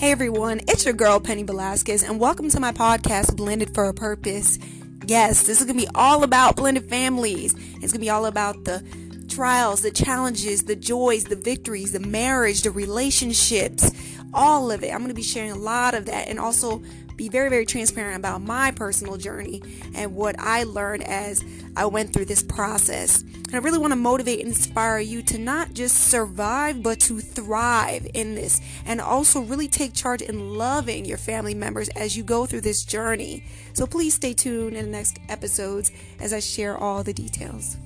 Hey everyone, it's your girl Penny Velasquez and welcome to my podcast Blended for a Purpose. Yes, this is going to be all about blended families. It's going to be all about the trials, the challenges, the joys, the victories, the marriage, the relationships, all of it. I'm going to be sharing a lot of that and also be very, very transparent about my personal journey and what I learned as I went through this process. And I really want to motivate and inspire you to not just survive, but to thrive in this, and also really take charge in loving your family members as you go through this journey. So please stay tuned in the next episodes as I share all the details.